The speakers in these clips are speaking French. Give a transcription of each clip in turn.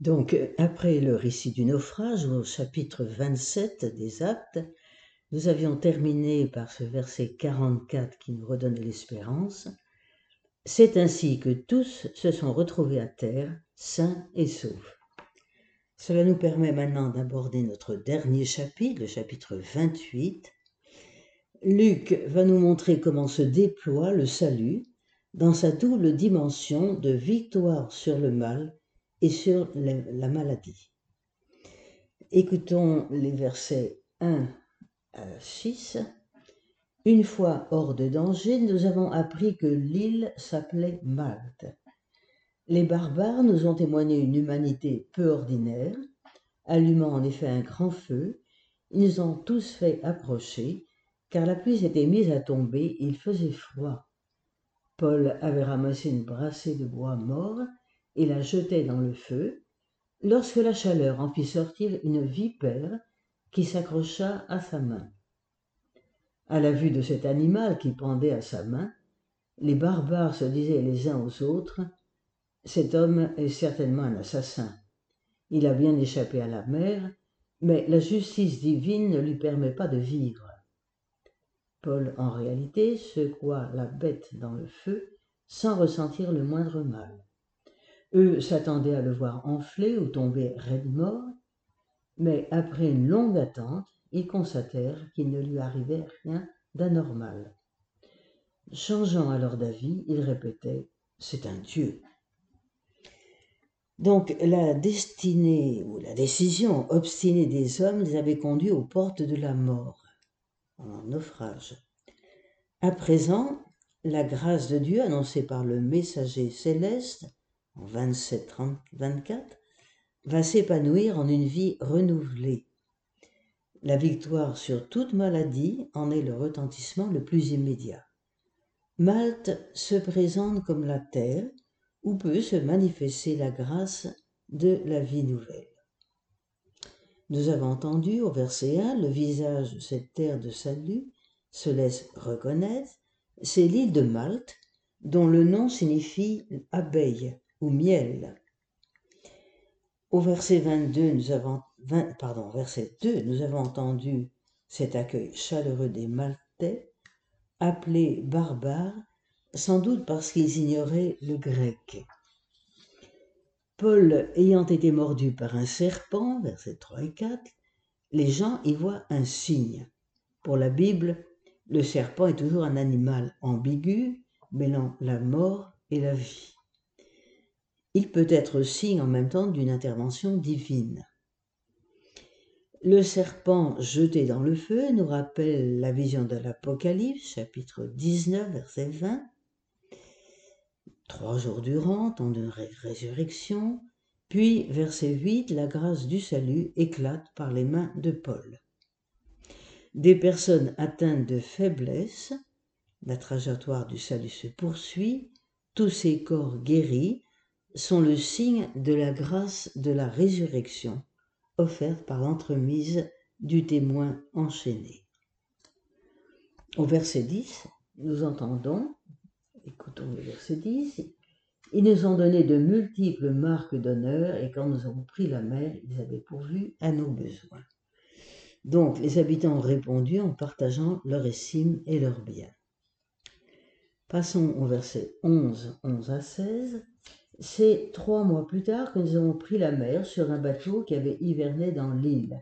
Donc, après le récit du naufrage, au chapitre 27 des Actes, nous avions terminé par ce verset 44 qui nous redonnait l'espérance. « C'est ainsi que tous se sont retrouvés à terre, sains et saufs. » Cela nous permet maintenant d'aborder notre dernier chapitre, le chapitre 28. Luc va nous montrer comment se déploie le salut dans sa double dimension de victoire sur le mal et sur la maladie. Écoutons les versets 1 à 6. « Une fois hors de danger, nous avons appris que l'île s'appelait Malte. Les barbares nous ont témoigné une humanité peu ordinaire, allumant en effet un grand feu. Ils nous ont tous fait approcher, car la pluie s'était mise à tomber, il faisait froid. Paul avait ramassé une brassée de bois mort et la jetait dans le feu, lorsque la chaleur en fit sortir une vipère qui s'accrocha à sa main. À la vue de cet animal qui pendait à sa main, les barbares se disaient les uns aux autres « Cet homme est certainement un assassin. Il a bien échappé à la mer, mais la justice divine ne lui permet pas de vivre. » Paul, en réalité, secoua la bête dans le feu sans ressentir le moindre mal. Eux s'attendaient à le voir enfler ou tomber raide mort, mais après une longue attente, ils constatèrent qu'il ne lui arrivait rien d'anormal. Changeant alors d'avis, ils répétaient « C'est un dieu ». Donc la destinée ou la décision obstinée des hommes les avait conduits aux portes de la mort, en naufrage. À présent, la grâce de Dieu annoncée par le messager céleste, en 27-24, va s'épanouir en une vie renouvelée. La victoire sur toute maladie en est le retentissement le plus immédiat. Malte se présente comme la terre où peut se manifester la grâce de la vie nouvelle. Nous avons entendu au verset 1, le visage de cette terre de salut se laisse reconnaître, c'est l'île de Malte, dont le nom signifie abeille ou miel. Au verset 2, nous avons entendu cet accueil chaleureux des Maltais, appelés barbares, sans doute parce qu'ils ignoraient le grec. Paul ayant été mordu par un serpent, versets 3 et 4, les gens y voient un signe. Pour la Bible, le serpent est toujours un animal ambigu, mêlant la mort et la vie. Il peut être signe en même temps d'une intervention divine. Le serpent jeté dans le feu nous rappelle la vision de l'Apocalypse, chapitre 19, verset 20. 3 jours durant, temps de résurrection, puis verset 8, la grâce du salut éclate par les mains de Paul. Des personnes atteintes de faiblesse, la trajectoire du salut se poursuit, tous ces corps guéris sont le signe de la grâce de la résurrection, offerte par l'entremise du témoin enchaîné. Au verset 10, nous entendons, écoutons le verset 10, « Ils nous ont donné de multiples marques d'honneur et quand nous avons pris la mer, ils avaient pourvu à nos besoins. » Donc, les habitants ont répondu en partageant leur estime et leurs biens. Passons au verset 11 à 16. « C'est 3 mois plus tard que nous avons pris la mer sur un bateau qui avait hiverné dans l'île.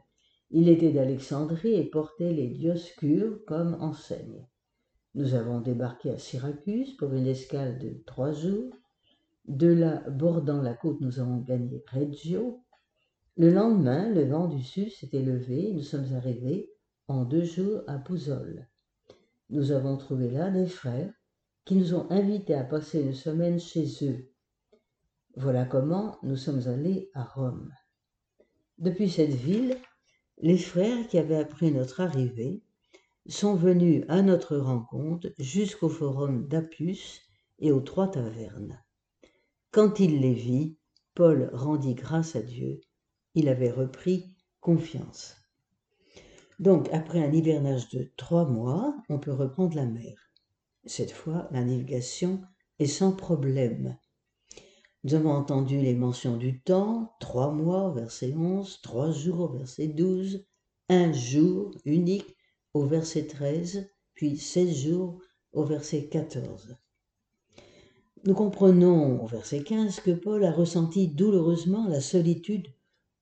Il était d'Alexandrie et portait les Dioscures comme enseigne. » Nous avons débarqué à Syracuse pour une escale de 3 jours. De là, bordant la côte, nous avons gagné Reggio. Le lendemain, le vent du sud s'était levé et nous sommes arrivés en 2 jours à Pouzol. Nous avons trouvé là des frères qui nous ont invités à passer une semaine chez eux. Voilà comment nous sommes allés à Rome. Depuis cette ville, les frères qui avaient appris notre arrivée sont venus à notre rencontre jusqu'au forum d'Apius et aux 3 tavernes. Quand il les vit, Paul rendit grâce à Dieu. Il avait repris confiance. Donc, après un hivernage de 3 mois, on peut reprendre la mer. Cette fois, la navigation est sans problème. Nous avons entendu les mentions du temps, 3 mois, verset 11, 3 jours, verset 12, 1 jour unique au verset 13, puis 7 jours au verset 14. Nous comprenons au verset 15 que Paul a ressenti douloureusement la solitude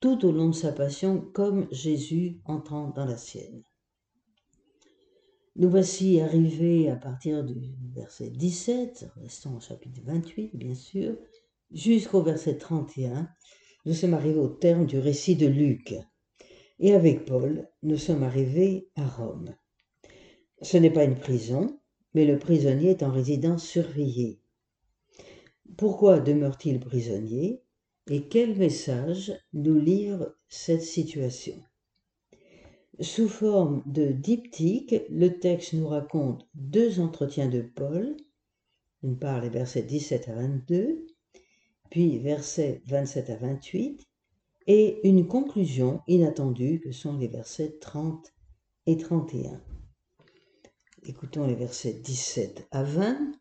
tout au long de sa passion, comme Jésus entrant dans la sienne. Nous voici arrivés à partir du verset 17, restons au chapitre 28 bien sûr, jusqu'au verset 31, nous sommes arrivés au terme du récit de Luc. Et avec Paul, nous sommes arrivés à Rome. Ce n'est pas une prison, mais le prisonnier est en résidence surveillée. Pourquoi demeure-t-il prisonnier et quel message nous livre cette situation? Sous forme de diptyque, le texte nous raconte 2 entretiens de Paul, d'une part les versets 17 à 22, puis versets 27 à 28, et une conclusion inattendue que sont les versets 30 et 31. Écoutons les versets 17 à 20.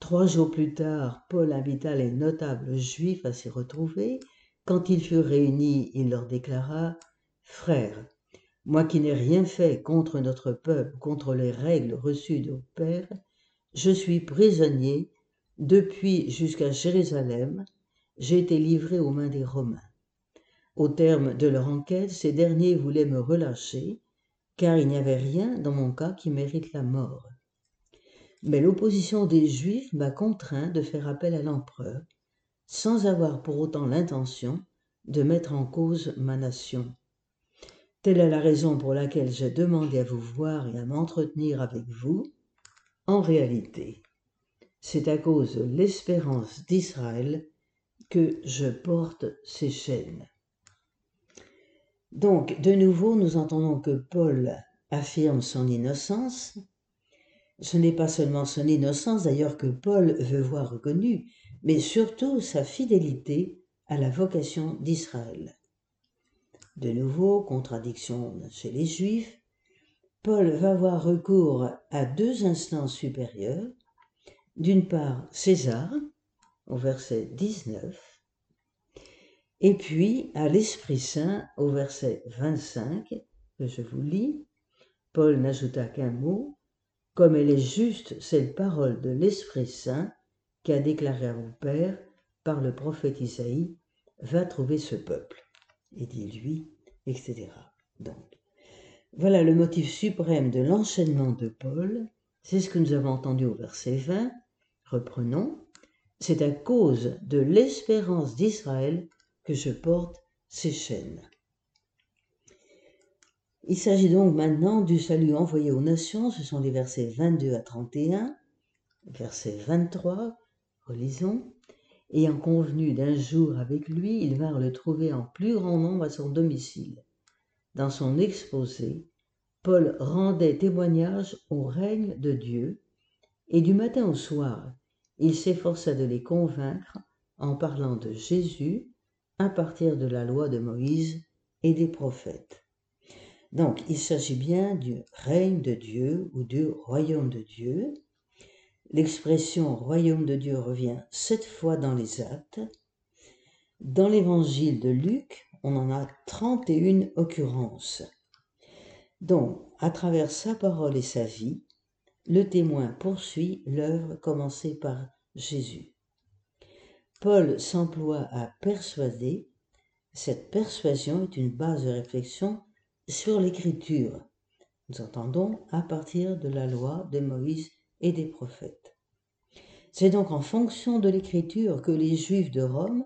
3 jours plus tard, Paul invita les notables juifs à s'y retrouver. Quand ils furent réunis, il leur déclara « Frères, moi qui n'ai rien fait contre notre peuple, contre les règles reçues de nos pères, je suis prisonnier. Depuis jusqu'à Jérusalem, j'ai été livré aux mains des Romains. Au terme de leur enquête, ces derniers voulaient me relâcher, car il n'y avait rien dans mon cas qui mérite la mort. Mais l'opposition des Juifs m'a contraint de faire appel à l'empereur, sans avoir pour autant l'intention de mettre en cause ma nation. Telle est la raison pour laquelle j'ai demandé à vous voir et à m'entretenir avec vous. En réalité, c'est à cause de l'espérance d'Israël que je porte ces chaînes. » Donc, de nouveau, nous entendons que Paul affirme son innocence. Ce n'est pas seulement son innocence, d'ailleurs, que Paul veut voir reconnue, mais surtout sa fidélité à la vocation d'Israël. De nouveau, contradiction chez les Juifs, Paul va avoir recours à 2 instances supérieures, d'une part César, au verset 19, et puis à l'Esprit Saint, au verset 25, que je vous lis. Paul n'ajouta qu'un mot, « Comme elle est juste, cette parole de l'Esprit Saint, qu'a déclaré à mon Père, par le prophète Isaïe, va trouver ce peuple, et dis-lui, etc. » Donc, voilà le motif suprême de l'enchaînement de Paul, c'est ce que nous avons entendu au verset 20, reprenons. C'est à cause de l'espérance d'Israël que je porte ces chaînes. Il s'agit donc maintenant du salut envoyé aux nations, ce sont les versets 22 à 31, verset 23, relisons. Ayant convenu d'un jour avec lui, ils vinrent le trouver en plus grand nombre à son domicile. Dans son exposé, Paul rendait témoignage au règne de Dieu, et du matin au soir, il s'efforça de les convaincre en parlant de Jésus à partir de la loi de Moïse et des prophètes. Donc, il s'agit bien du règne de Dieu ou du royaume de Dieu. L'expression « royaume de Dieu » revient 7 fois dans les Actes. Dans l'évangile de Luc, on en a 31 occurrences. Donc, à travers sa parole et sa vie, le témoin poursuit l'œuvre commencée par Jésus. Paul s'emploie à persuader. Cette persuasion est une base de réflexion sur l'Écriture. Nous entendons à partir de la loi de Moïse et des prophètes. C'est donc en fonction de l'Écriture que les Juifs de Rome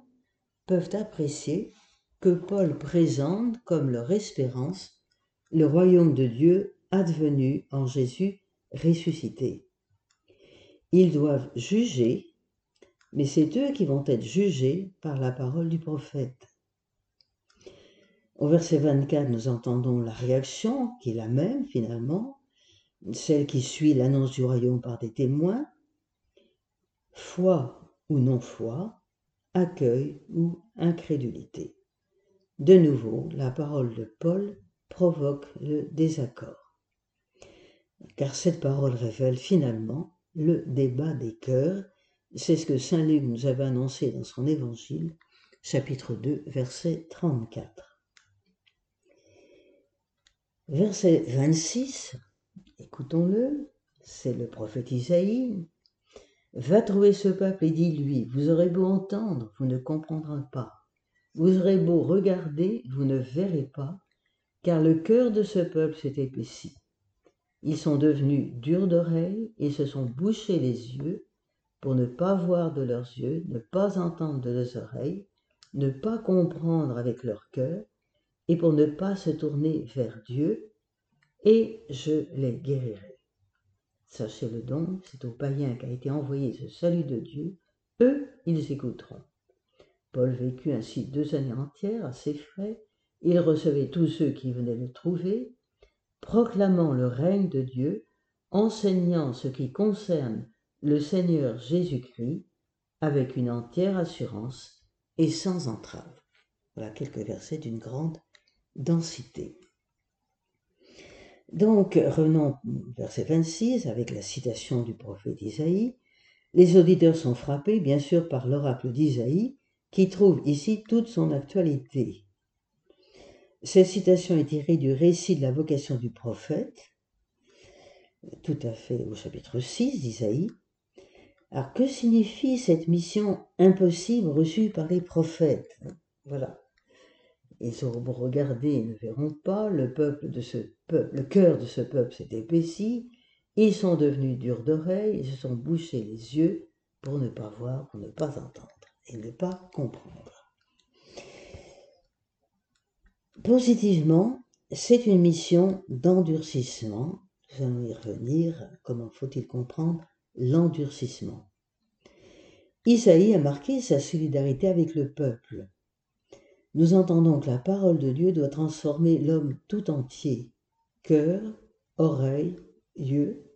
peuvent apprécier que Paul présente comme leur espérance le royaume de Dieu advenu en Jésus ressuscités. Ils doivent juger, mais c'est eux qui vont être jugés par la parole du prophète. Au verset 24, nous entendons la réaction, qui est la même finalement, celle qui suit l'annonce du royaume par des témoins, foi ou non-foi, accueil ou incrédulité. De nouveau, la parole de Paul provoque le désaccord, car cette parole révèle finalement le débat des cœurs C'est ce que saint Luc nous avait annoncé dans son évangile, chapitre 2, verset 34. Verset 26, écoutons-le, c'est le prophète Isaïe. « Va trouver ce peuple et dis-lui, vous aurez beau entendre, vous ne comprendrez pas. Vous aurez beau regarder, vous ne verrez pas, car le cœur de ce peuple s'est épaissi. Ils sont devenus durs d'oreilles et se sont bouchés les yeux pour ne pas voir de leurs yeux, ne pas entendre de leurs oreilles, ne pas comprendre avec leur cœur et pour ne pas se tourner vers Dieu, et je les guérirai. » Sachez-le donc, c'est aux païens qu'a été envoyé ce salut de Dieu, eux, ils écouteront. Paul vécut ainsi 2 années entières à ses frais, il recevait tous ceux qui venaient le trouver, proclamant le règne de Dieu, enseignant ce qui concerne le Seigneur Jésus-Christ, avec une entière assurance et sans entrave. Voilà quelques versets d'une grande densité. Donc, revenons au verset 26, avec la citation du prophète Isaïe. Les auditeurs sont frappés, bien sûr, par l'oracle d'Isaïe, qui trouve ici toute son actualité. Cette citation est tirée du récit de la vocation du prophète, tout à fait au chapitre 6 d'Isaïe. Alors, que signifie cette mission impossible reçue par les prophètes? Voilà. Ils auront beau regarder, ils ne verront pas, le cœur de ce peuple s'est épaissi, ils sont devenus durs d'oreilles, ils se sont bouchés les yeux pour ne pas voir, pour ne pas entendre et ne pas comprendre. Positivement, c'est une mission d'endurcissement. Nous allons y revenir, comment faut-il comprendre l'endurcissement. Isaïe a marqué sa solidarité avec le peuple. Nous entendons que la parole de Dieu doit transformer l'homme tout entier, cœur, oreille, yeux,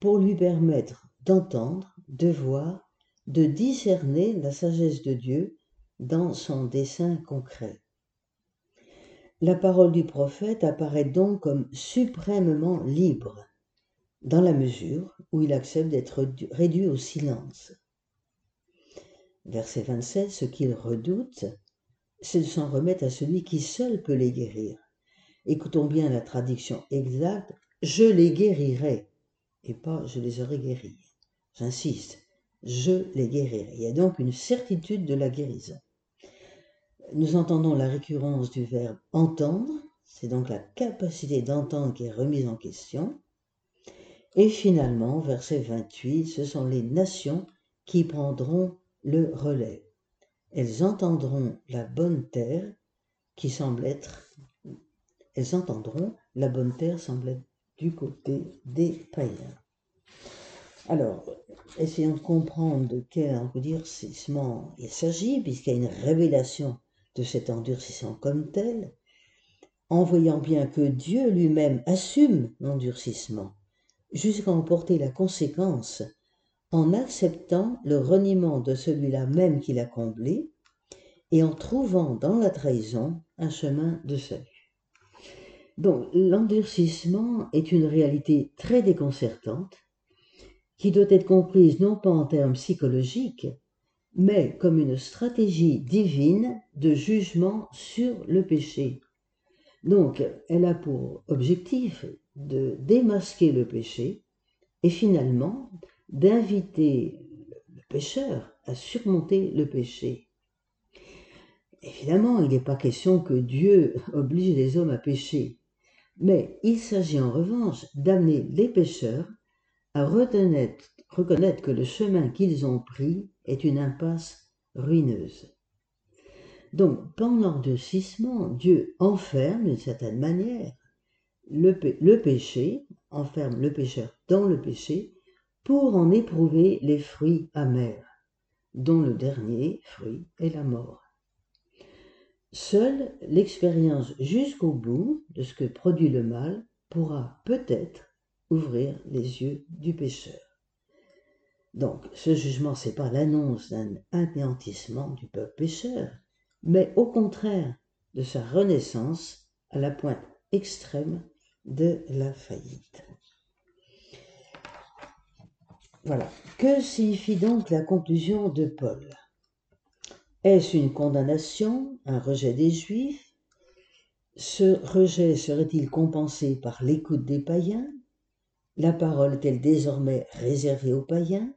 pour lui permettre d'entendre, de voir, de discerner la sagesse de Dieu dans son dessein concret. La parole du prophète apparaît donc comme suprêmement libre, dans la mesure où il accepte d'être réduit au silence. Verset 27, ce qu'il redoute, c'est de s'en remettre à celui qui seul peut les guérir. Écoutons bien la traduction exacte, « je les guérirai » et pas « je les aurai guéris ». J'insiste, « je les guérirai ». Il y a donc une certitude de la guérison. Nous entendons la récurrence du verbe « entendre », c'est donc la capacité d'entendre qui est remise en question. Et finalement, verset 28, ce sont les nations qui prendront le relais. Elles entendront la bonne terre semble être du côté des païens. Alors, essayons de comprendre de quel endurcissement il s'agit, puisqu'il y a une révélation de cet endurcissement comme tel, en voyant bien que Dieu lui-même assume l'endurcissement, jusqu'à en porter la conséquence, en acceptant le reniement de celui-là même qui l'a comblé et en trouvant dans la trahison un chemin de salut. Donc l'endurcissement est une réalité très déconcertante qui doit être comprise non pas en termes psychologiques, mais comme une stratégie divine de jugement sur le péché. Donc elle a pour objectif de démasquer le péché et finalement d'inviter le pécheur à surmonter le péché. Évidemment, il n'est pas question que Dieu oblige les hommes à pécher, mais il s'agit en revanche d'amener les pécheurs à reconnaître que le chemin qu'ils ont pris est une impasse ruineuse. Donc, pendant l'endurcissement, Dieu enferme d'une certaine manière le péché, enferme le pécheur dans le péché, pour en éprouver les fruits amers, dont le dernier fruit est la mort. Seule l'expérience jusqu'au bout de ce que produit le mal pourra peut-être ouvrir les yeux du pécheur. Donc, ce jugement, ce n'est pas l'annonce d'un anéantissement du peuple pécheur, mais au contraire de sa renaissance à la pointe extrême de la faillite. Voilà. Que signifie donc la conclusion de Paul? Est-ce une condamnation, un rejet des Juifs? Ce rejet serait-il compensé par l'écoute des païens? La parole est-elle désormais réservée aux païens?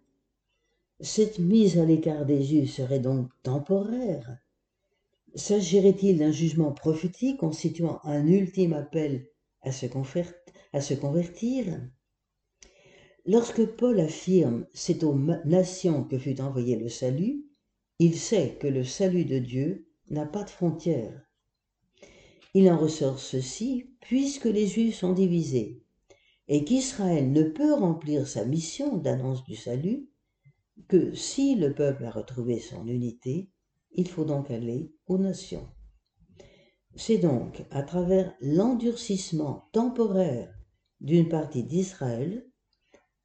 Cette mise à l'écart des Juifs serait donc temporaire? S'agirait-il d'un jugement prophétique constituant un ultime appel à se convertir? Lorsque Paul affirme « c'est aux nations que fut envoyé le salut », il sait que le salut de Dieu n'a pas de frontières. Il en ressort ceci, puisque les Juifs sont divisés, et qu'Israël ne peut remplir sa mission d'annonce du salut, que si le peuple a retrouvé son unité, il faut donc aller aux nations. C'est donc à travers l'endurcissement temporaire d'une partie d'Israël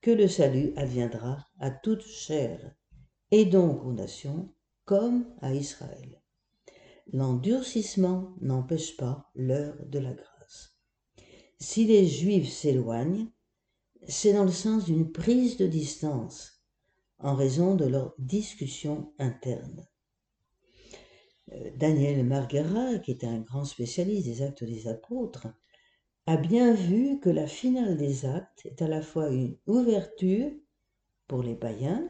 que le salut adviendra à toute chair, et donc aux nations comme à Israël. L'endurcissement n'empêche pas l'heure de la grâce. Si les Juifs s'éloignent, c'est dans le sens d'une prise de distance, en raison de leur discussion interne. Daniel Marguerat, qui est un grand spécialiste des actes des apôtres, a bien vu que la finale des actes est à la fois une ouverture pour les païens,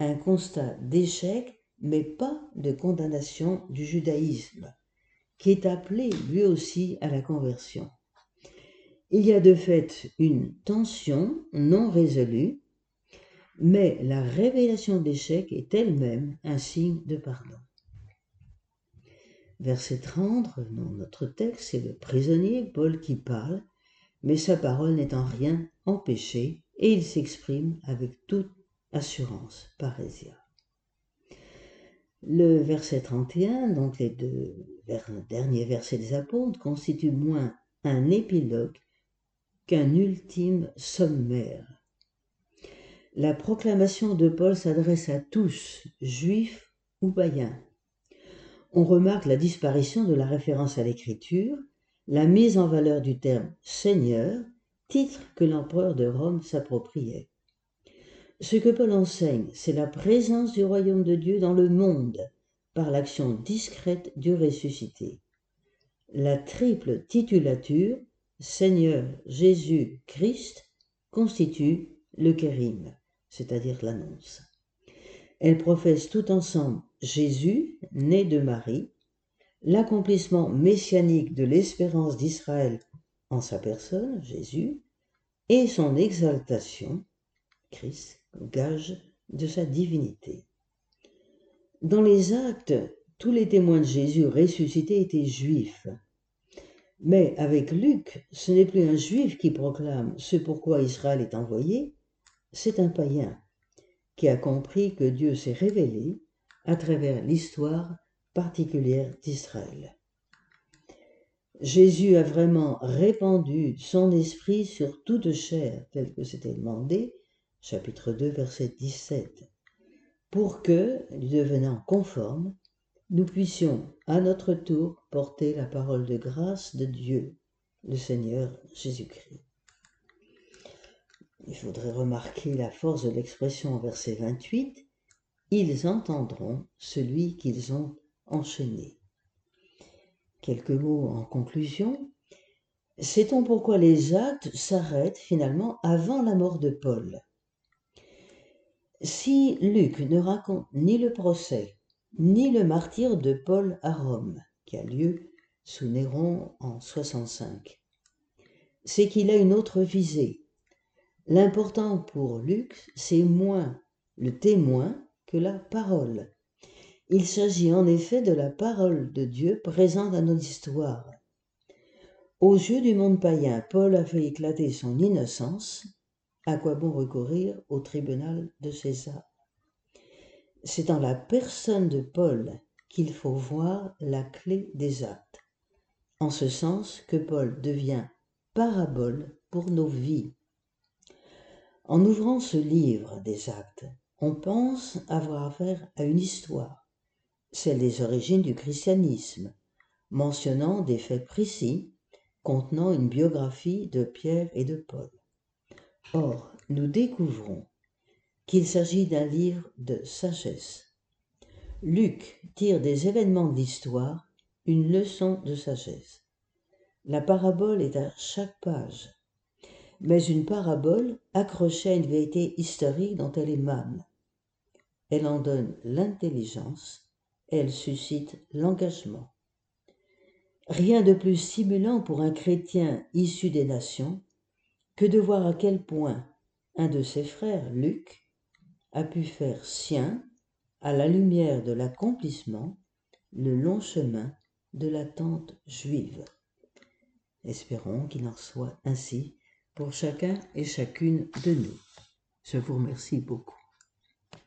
un constat d'échec, mais pas de condamnation du judaïsme, qui est appelé lui aussi à la conversion. Il y a de fait une tension non résolue, mais la révélation d'échec est elle-même un signe de pardon. Verset 30, dans notre texte, c'est le prisonnier Paul qui parle, mais sa parole n'est en rien empêchée et il s'exprime avec toute assurance, parésia. Le verset 31, donc les deux derniers versets des apôtres, constituent moins un épilogue qu'un ultime sommaire. La proclamation de Paul s'adresse à tous, juifs ou païens. On remarque la disparition de la référence à l'écriture, la mise en valeur du terme « Seigneur », titre que l'empereur de Rome s'appropriait. Ce que Paul enseigne, c'est la présence du royaume de Dieu dans le monde par l'action discrète du ressuscité. La triple titulature « Seigneur, Jésus, Christ » constitue le kérigme, c'est-à-dire l'annonce. Elles professent tout ensemble Jésus, né de Marie, l'accomplissement messianique de l'espérance d'Israël en sa personne, Jésus, et son exaltation, Christ, gage de sa divinité. Dans les actes, tous les témoins de Jésus ressuscité étaient juifs. Mais avec Luc, ce n'est plus un juif qui proclame ce pourquoi Israël est envoyé, c'est un païen qui a compris que Dieu s'est révélé à travers l'histoire particulière d'Israël. Jésus a vraiment répandu son esprit sur toute chair, tel que c'était demandé, chapitre 2, verset 17, pour que, lui devenant conforme, nous puissions à notre tour porter la parole de grâce de Dieu, le Seigneur Jésus-Christ. Il faudrait remarquer la force de l'expression en verset 28, « Ils entendront celui qu'ils ont enchaîné ». Quelques mots en conclusion. Sait-on pourquoi les actes s'arrêtent finalement avant la mort de Paul? Si Luc ne raconte ni le procès, ni le martyre de Paul à Rome, qui a lieu sous Néron en 65, c'est qu'il a une autre visée. L'important pour Luc, c'est moins le témoin que la parole. Il s'agit en effet de la parole de Dieu présente à notre histoire. Aux yeux du monde païen, Paul a fait éclater son innocence. À quoi bon recourir au tribunal de César? C'est dans la personne de Paul qu'il faut voir la clé des actes, en ce sens que Paul devient parabole pour nos vies. En ouvrant ce livre des actes, on pense avoir affaire à une histoire, celle des origines du christianisme, mentionnant des faits précis, contenant une biographie de Pierre et de Paul. Or, nous découvrons qu'il s'agit d'un livre de sagesse. Luc tire des événements de l'histoire une leçon de sagesse. La parabole est à chaque page, mais une parabole accrochée à une vérité historique dont elle émane. Elle en donne l'intelligence, elle suscite l'engagement. Rien de plus stimulant pour un chrétien issu des nations que de voir à quel point un de ses frères, Luc, a pu faire sien, à la lumière de l'accomplissement, le long chemin de l'attente juive. Espérons qu'il en soit ainsi pour chacun et chacune de nous. Je vous remercie beaucoup.